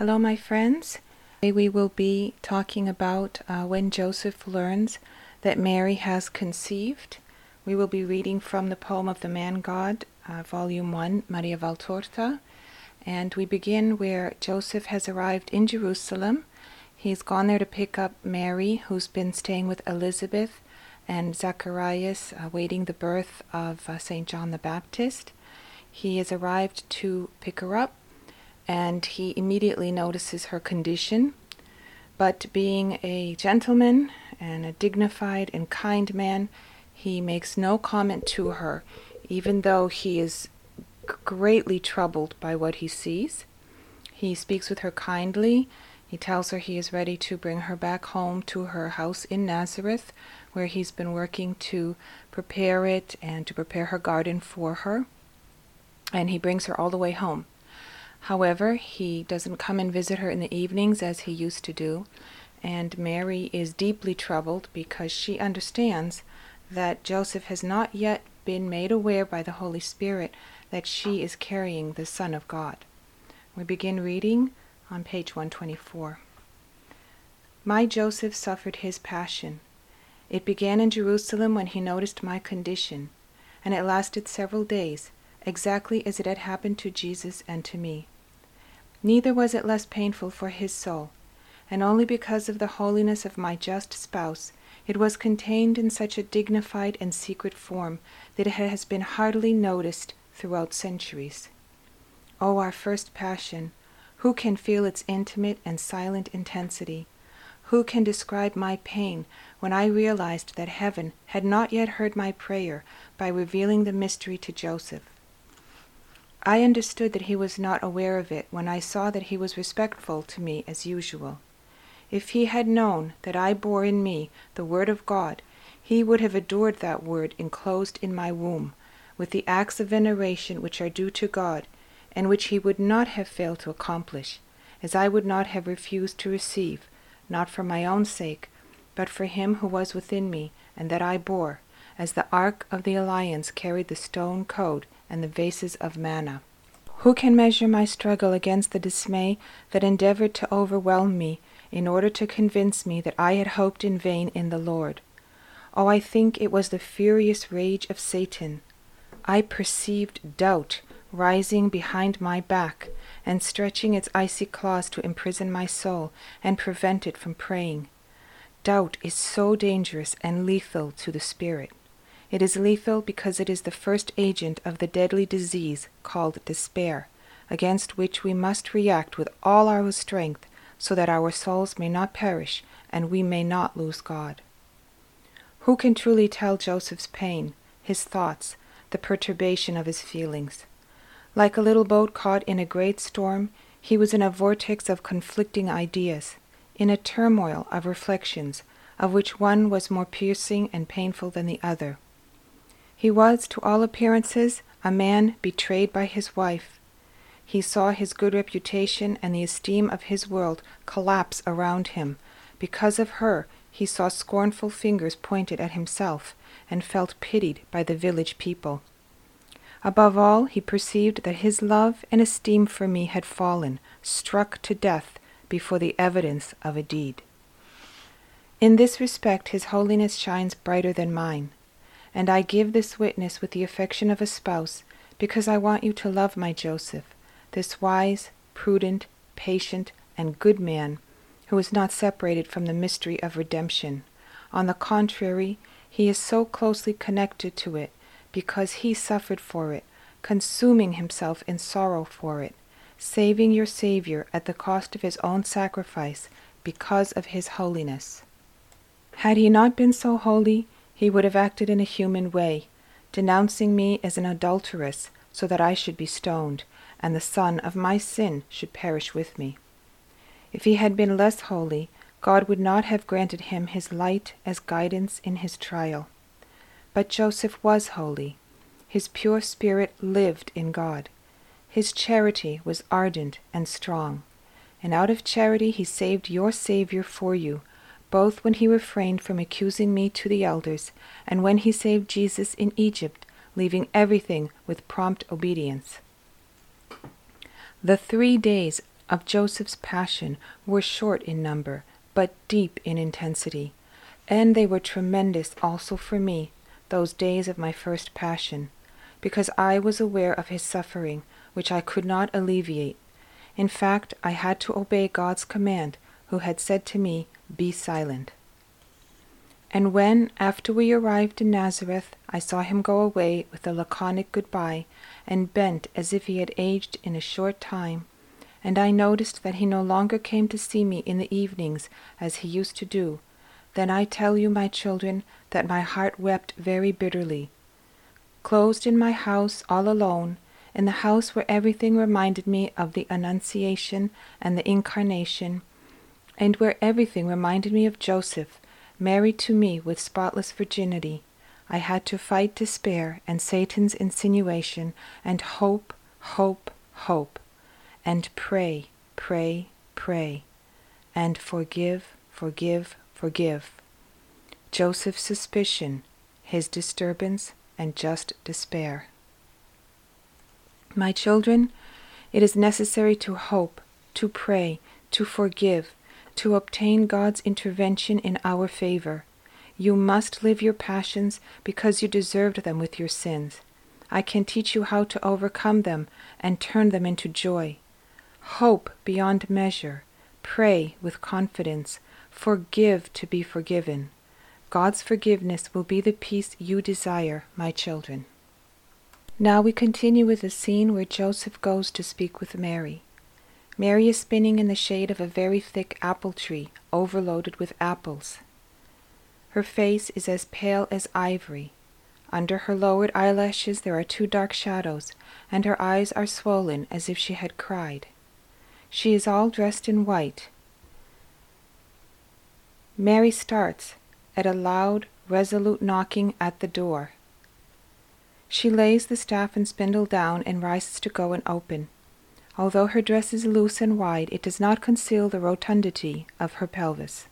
Hello, my friends. Today we will be talking about when Joseph learns that Mary has conceived. We will be reading from the Poem of the Man-God, Volume 1, Maria Valtorta. And we begin where Joseph has arrived in Jerusalem. He's gone there to pick up Mary, who's been staying with Elizabeth and Zacharias, awaiting the birth of St. John the Baptist. He has arrived to pick her up, and he immediately notices her condition. But being a gentleman and a dignified and kind man, he makes no comment to her, even though he is greatly troubled by what he sees. He speaks with her kindly. He tells her he is ready to bring her back home to her house in Nazareth, where he's been working to prepare it and to prepare her garden for her. And he brings her all the way home. However, he doesn't come and visit her in the evenings as he used to do. And Mary is deeply troubled because she understands that Joseph has not yet been made aware by the Holy Spirit that she is carrying the Son of God. We begin reading on page 124. My Joseph suffered his passion. It began in Jerusalem when he noticed my condition, and it lasted several days, exactly as it had happened to Jesus and to me. Neither was it less painful for his soul, and only because of the holiness of my just spouse it was contained in such a dignified and secret form that it has been hardly noticed throughout centuries. O, our first passion, who can feel its intimate and silent intensity? Who can describe my pain when I realized that heaven had not yet heard my prayer by revealing the mystery to Joseph? I understood that he was not aware of it when I saw that he was respectful to me as usual. If he had known that I bore in me the Word of God, he would have adored that Word enclosed in my womb, with the acts of veneration which are due to God, and which he would not have failed to accomplish, as I would not have refused to receive, not for my own sake, but for him who was within me, and that I bore, as the Ark of the Alliance carried the stone code and the vases of manna. Who can measure my struggle against the dismay that endeavored to overwhelm me, in order to convince me that I had hoped in vain in the Lord? Oh, I think it was the furious rage of Satan. I perceived doubt rising behind my back and stretching its icy claws to imprison my soul and prevent it from praying. Doubt is so dangerous and lethal to the spirit. It is lethal because it is the first agent of the deadly disease called despair, against which we must react with all our strength, so that our souls may not perish and we may not lose God. Who can truly tell Joseph's pain, his thoughts, the perturbation of his feelings? Like a little boat caught in a great storm, he was in a vortex of conflicting ideas, in a turmoil of reflections, of which one was more piercing and painful than the other. He was, to all appearances, a man betrayed by his wife. He saw his good reputation and the esteem of his world collapse around him. Because of her, he saw scornful fingers pointed at himself, and felt pitied by the village people. Above all, he perceived that his love and esteem for me had fallen, struck to death, before the evidence of a deed. In this respect, his holiness shines brighter than mine. And I give this witness with the affection of a spouse, because I want you to love my Joseph, this wise, prudent, patient, and good man, who is not separated from the mystery of redemption. On the contrary, he is so closely connected to it, because he suffered for it, consuming himself in sorrow for it, saving your Savior at the cost of his own sacrifice, because of his holiness. Had he not been so holy, he would have acted in a human way, denouncing me as an adulteress, so that I should be stoned, and the son of my sin should perish with me. If he had been less holy, God would not have granted him his light as guidance in his trial. But Joseph was holy. His pure spirit lived in God. His charity was ardent and strong. And out of charity he saved your Savior for you, both when he refrained from accusing me to the elders, and when he saved Jesus in Egypt, leaving everything with prompt obedience. The 3 days of Joseph's passion were short in number, but deep in intensity, and they were tremendous also for me, those days of my first passion, because I was aware of his suffering, which I could not alleviate. In fact, I had to obey God's command, who had said to me, "Be silent." And when, after we arrived in Nazareth, I saw him go away with a laconic goodbye, and bent as if he had aged in a short time, and I noticed that he no longer came to see me in the evenings as he used to do, then I tell you, my children, that my heart wept very bitterly. Closed in my house all alone, in the house where everything reminded me of the Annunciation and the Incarnation, and where everything reminded me of Joseph, married to me with spotless virginity, I had to fight despair and Satan's insinuation, and hope, hope, hope, and pray, pray, pray, and forgive, forgive, forgive. Joseph's suspicion, his disturbance, and just despair. My children, it is necessary to hope, to pray, to forgive, to obtain God's intervention in our favor. You must live your passions because you deserved them with your sins. I can teach you how to overcome them and turn them into joy. Hope beyond measure. Pray with confidence. Forgive to be forgiven. God's forgiveness will be the peace you desire, my children. Now we continue with the scene where Joseph goes to speak with Mary. Mary is spinning in the shade of a very thick apple tree, overloaded with apples. Her face is as pale as ivory. Under her lowered eyelashes there are two dark shadows, and her eyes are swollen as if she had cried. She is all dressed in white. Mary starts at a loud, resolute knocking at the door. She lays the staff and spindle down and rises to go and open. Although her dress is loose and wide, it does not conceal the rotundity of her pelvis.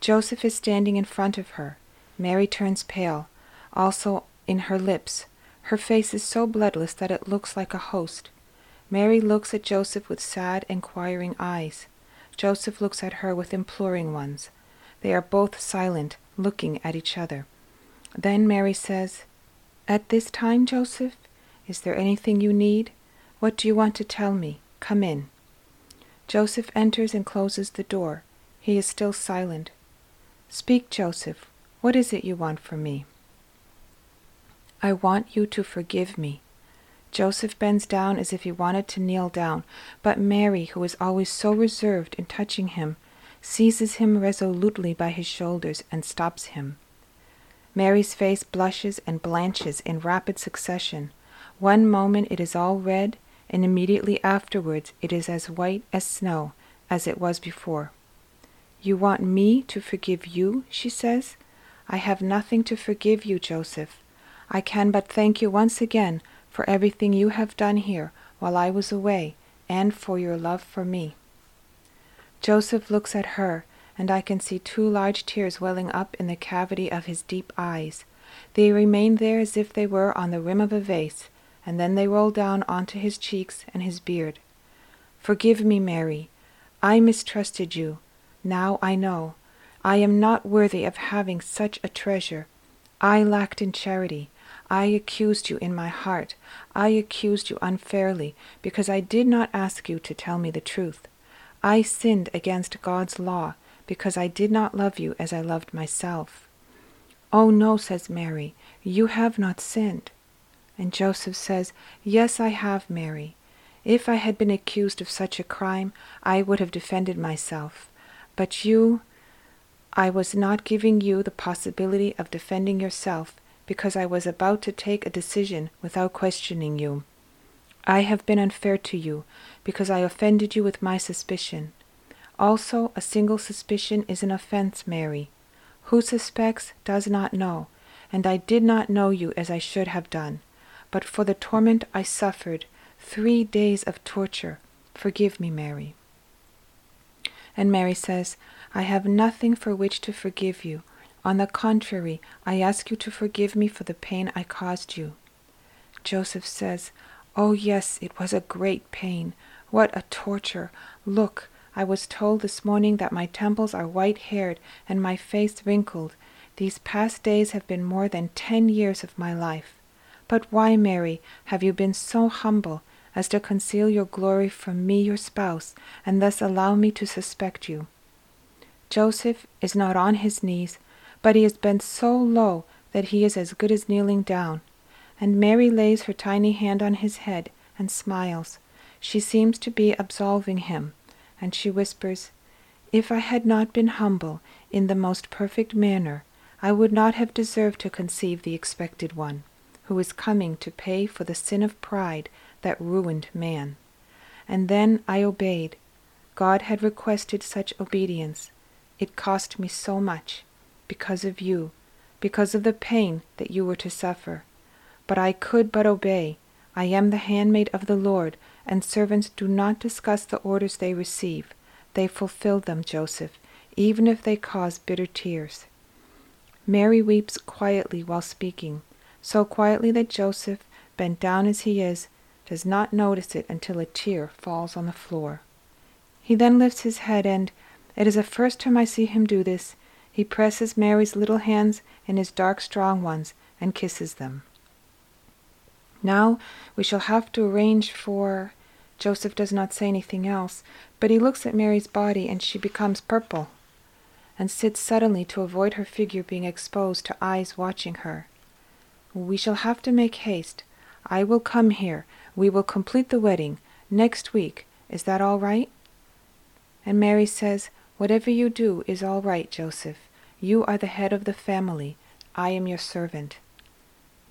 Joseph is standing in front of her. Mary turns pale, also in her lips. Her face is so bloodless that it looks like a host. Mary looks at Joseph with sad, inquiring eyes. Joseph looks at her with imploring ones. They are both silent, looking at each other. Then Mary says, "At this time, Joseph, is there anything you need? What do you want to tell me? Come in." Joseph enters and closes the door. He is still silent. "Speak, Joseph. What is it you want from me?" "I want you to forgive me." Joseph bends down as if he wanted to kneel down, but Mary, who is always so reserved in touching him, seizes him resolutely by his shoulders and stops him. Mary's face blushes and blanches in rapid succession. One moment it is all red, and immediately afterwards it is as white as snow, as it was before. "You want me to forgive you?" she says. "I have nothing to forgive you, Joseph. I can but thank you once again for everything you have done here while I was away, and for your love for me." Joseph looks at her, and I can see two large tears welling up in the cavity of his deep eyes. They remain there as if they were on the rim of a vase, and then they roll down onto his cheeks and his beard. "Forgive me, Mary. I mistrusted you. Now I know. I am not worthy of having such a treasure. I lacked in charity. I accused you in my heart. I accused you unfairly, because I did not ask you to tell me the truth. I sinned against God's law, because I did not love you as I loved myself." "Oh, no," says Mary, "you have not sinned." And Joseph says, "Yes, I have, Mary. If I had been accused of such a crime, I would have defended myself. But you, I was not giving you the possibility of defending yourself, because I was about to take a decision without questioning you. I have been unfair to you, because I offended you with my suspicion. Also, a single suspicion is an offense, Mary. Who suspects does not know, and I did not know you as I should have done. But for the torment I suffered, 3 days of torture, forgive me, Mary." And Mary says, "I have nothing for which to forgive you. On the contrary, I ask you to forgive me for the pain I caused you." Joseph says, "Oh yes, it was a great pain. What a torture! Look, I was told this morning that my temples are white-haired and my face wrinkled. These past days have been more than 10 years of my life. But why, Mary, have you been so humble as to conceal your glory from me, your spouse, and thus allow me to suspect you? Joseph is not on his knees, but he has bent so low that he is as good as kneeling down. And Mary lays her tiny hand on his head and smiles. She seems to be absolving him, and she whispers, "If I had not been humble in the most perfect manner, I would not have deserved to conceive the expected one, who is coming to pay for the sin of pride that ruined man." And then I obeyed. God had requested such obedience. It cost me so much, because of you, because of the pain that you were to suffer. But I could but obey. I am the handmaid of the Lord, and servants do not discuss the orders they receive. They fulfill them, Joseph, even if they cause bitter tears. Mary weeps quietly while speaking, so quietly that Joseph, bent down as he is, does not notice it until a tear falls on the floor. He then lifts his head and, it is the first time I see him do this, he presses Mary's little hands in his dark, strong ones and kisses them. Now we shall have to arrange for... Joseph does not say anything else, but he looks at Mary's body and she becomes purple and sits suddenly to avoid her figure being exposed to eyes watching her. We shall have to make haste. I will come here. We will complete the wedding next week. Is that all right? And Mary says, "Whatever you do is all right, Joseph. You are the head of the family. I am your servant."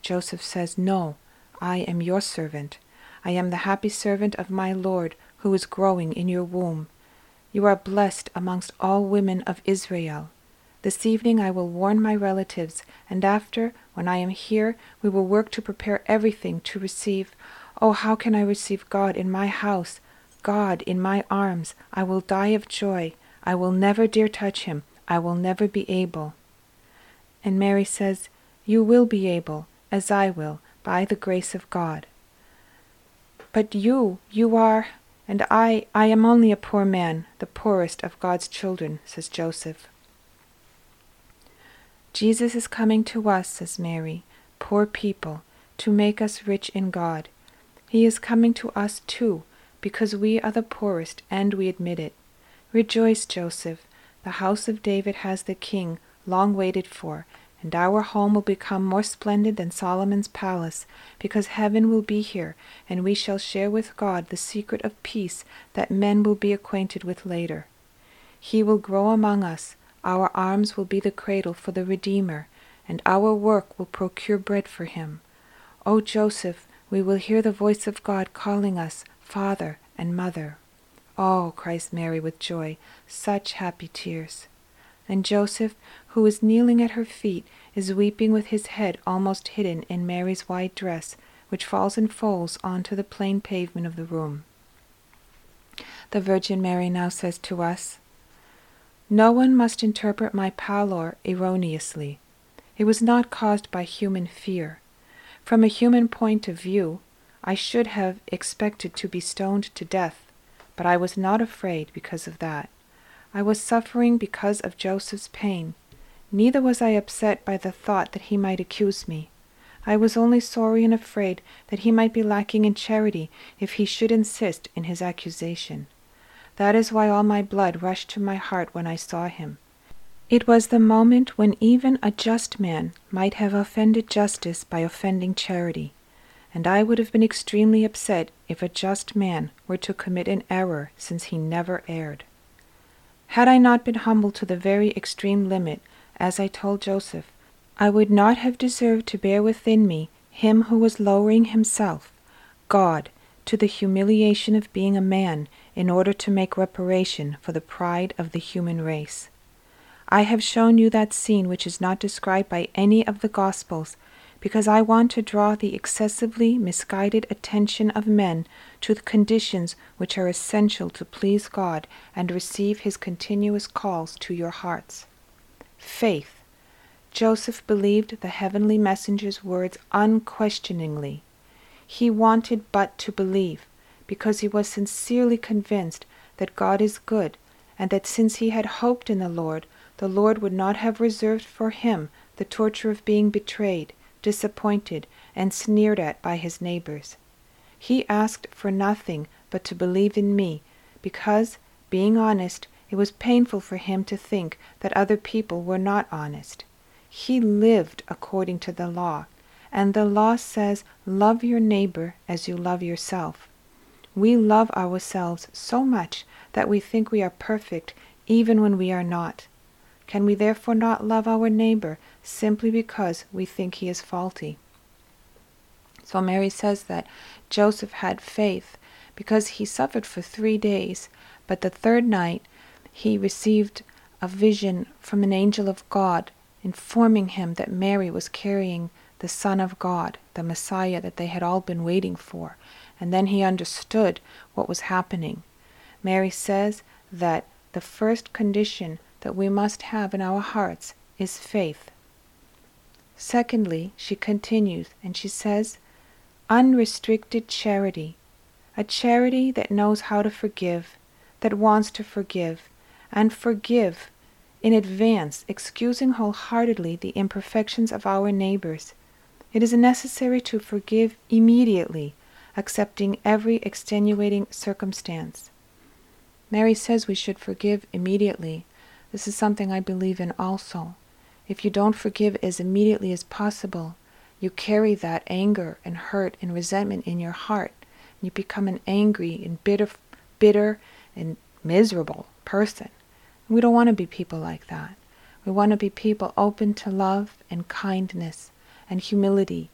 Joseph says, "No. I am your servant. I am the happy servant of my Lord, who is growing in your womb. You are blessed amongst all women of Israel. This evening I will warn my relatives, and after, when I am here, we will work to prepare everything to receive. Oh, how can I receive God in my house, God in my arms? I will die of joy. I will never dare touch him. I will never be able." And Mary says, "You will be able, as I will, by the grace of God." "But you are, and I am only a poor man, the poorest of God's children," says Joseph. "Jesus is coming to us," says Mary, "poor people, to make us rich in God. He is coming to us too, because we are the poorest, and we admit it. Rejoice, Joseph, the house of David has the king long waited for, and our home will become more splendid than Solomon's palace, because heaven will be here, and we shall share with God the secret of peace that men will be acquainted with later. He will grow among us, our arms will be the cradle for the Redeemer, and our work will procure bread for him. O Joseph, we will hear the voice of God calling us, Father and Mother." "Oh," cries Mary with joy, such happy tears. And Joseph, who is kneeling at her feet, is weeping with his head almost hidden in Mary's white dress, which falls in folds onto the plain pavement of the room. The Virgin Mary now says to us, "No one must interpret my pallor erroneously. It was not caused by human fear. From a human point of view, I should have expected to be stoned to death, but I was not afraid because of that. I was suffering because of Joseph's pain. Neither was I upset by the thought that he might accuse me. I was only sorry and afraid that he might be lacking in charity if he should insist in his accusation. That is why all my blood rushed to my heart when I saw him. It was the moment when even a just man might have offended justice by offending charity, and I would have been extremely upset if a just man were to commit an error, since he never erred. Had I not been humble to the very extreme limit, as I told Joseph, I would not have deserved to bear within me him who was lowering himself, God, to the humiliation of being a man in order to make reparation for the pride of the human race. I have shown you that scene which is not described by any of the Gospels, because I want to draw the excessively misguided attention of men to the conditions which are essential to please God and receive his continuous calls to your hearts. Faith. Joseph believed the heavenly messenger's words unquestioningly. He wanted but to believe, because he was sincerely convinced that God is good, and that since he had hoped in the Lord would not have reserved for him the torture of being betrayed, disappointed, and sneered at by his neighbors. He asked for nothing but to believe in me, because, being honest, it was painful for him to think that other people were not honest. He lived according to the law, and the law says, love your neighbor as you love yourself. We love ourselves so much that we think we are perfect even when we are not. Can we therefore not love our neighbor simply because we think he is faulty? So Mary says that Joseph had faith because he suffered for 3 days, but the third night he received a vision from an angel of God informing him that Mary was carrying the Son of God, the Messiah that they had all been waiting for, and then he understood what was happening. Mary says that the first condition that we must have in our hearts is faith. Secondly, she continues, and she says, unrestricted charity, a charity that knows how to forgive, that wants to forgive, and forgive in advance, excusing wholeheartedly the imperfections of our neighbors. It is necessary to forgive immediately, accepting every extenuating circumstance. Mary says we should forgive immediately. This is something I believe in also. If you don't forgive as immediately as possible, you carry that anger and hurt and resentment in your heart. You become an angry and bitter and miserable person. We don't want to be people like that. We want to be people open to love and kindness and humility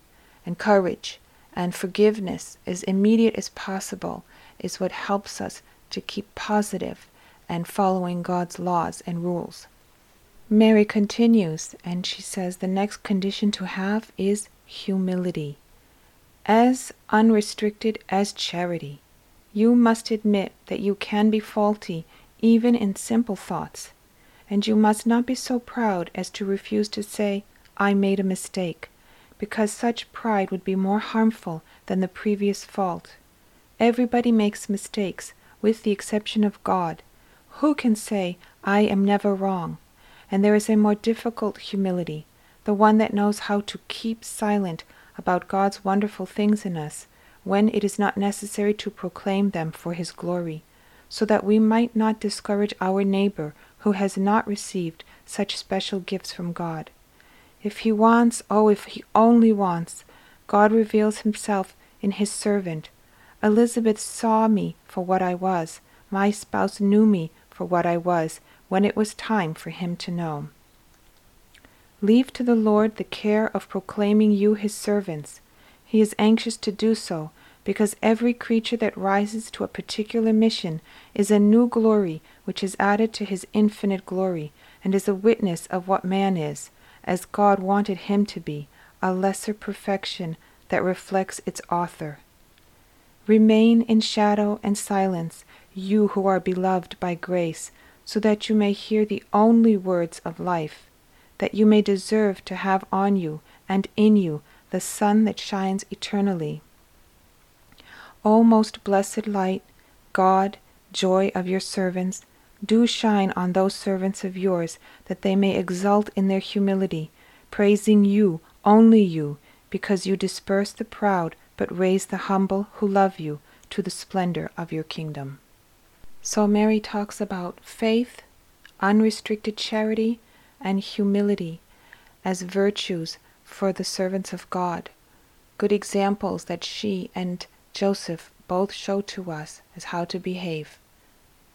and courage and forgiveness as immediate as possible is what helps us to keep positive and following God's laws and rules. Mary continues, and she says the next condition to have is humility. As unrestricted as charity, you must admit that you can be faulty even in simple thoughts, and you must not be so proud as to refuse to say, I made a mistake, because such pride would be more harmful than the previous fault. Everybody makes mistakes, with the exception of God. Who can say, I am never wrong? And there is a more difficult humility, the one that knows how to keep silent about God's wonderful things in us, when it is not necessary to proclaim them for His glory, so that we might not discourage our neighbor who has not received such special gifts from God. If he wants, oh, if he only wants, God reveals Himself in His servant. Elizabeth saw me for what I was. My spouse knew me for what I was, when it was time for him to know. Leave to the Lord the care of proclaiming you His servants. He is anxious to do so, because every creature that rises to a particular mission is a new glory which is added to His infinite glory, and is a witness of what man is, as God wanted him to be, a lesser perfection that reflects its author. Remain in shadow and silence, you who are beloved by grace, so that you may hear the only words of life, that you may deserve to have on you and in you the sun that shines eternally. O most blessed light, God, joy of your servants, do shine on those servants of yours, that they may exult in their humility, praising you, only you, because you disperse the proud, but raise the humble who love you to the splendor of your kingdom. So Mary talks about faith, unrestricted charity, and humility as virtues for the servants of God. Good examples that she and Joseph both show to us as how to behave.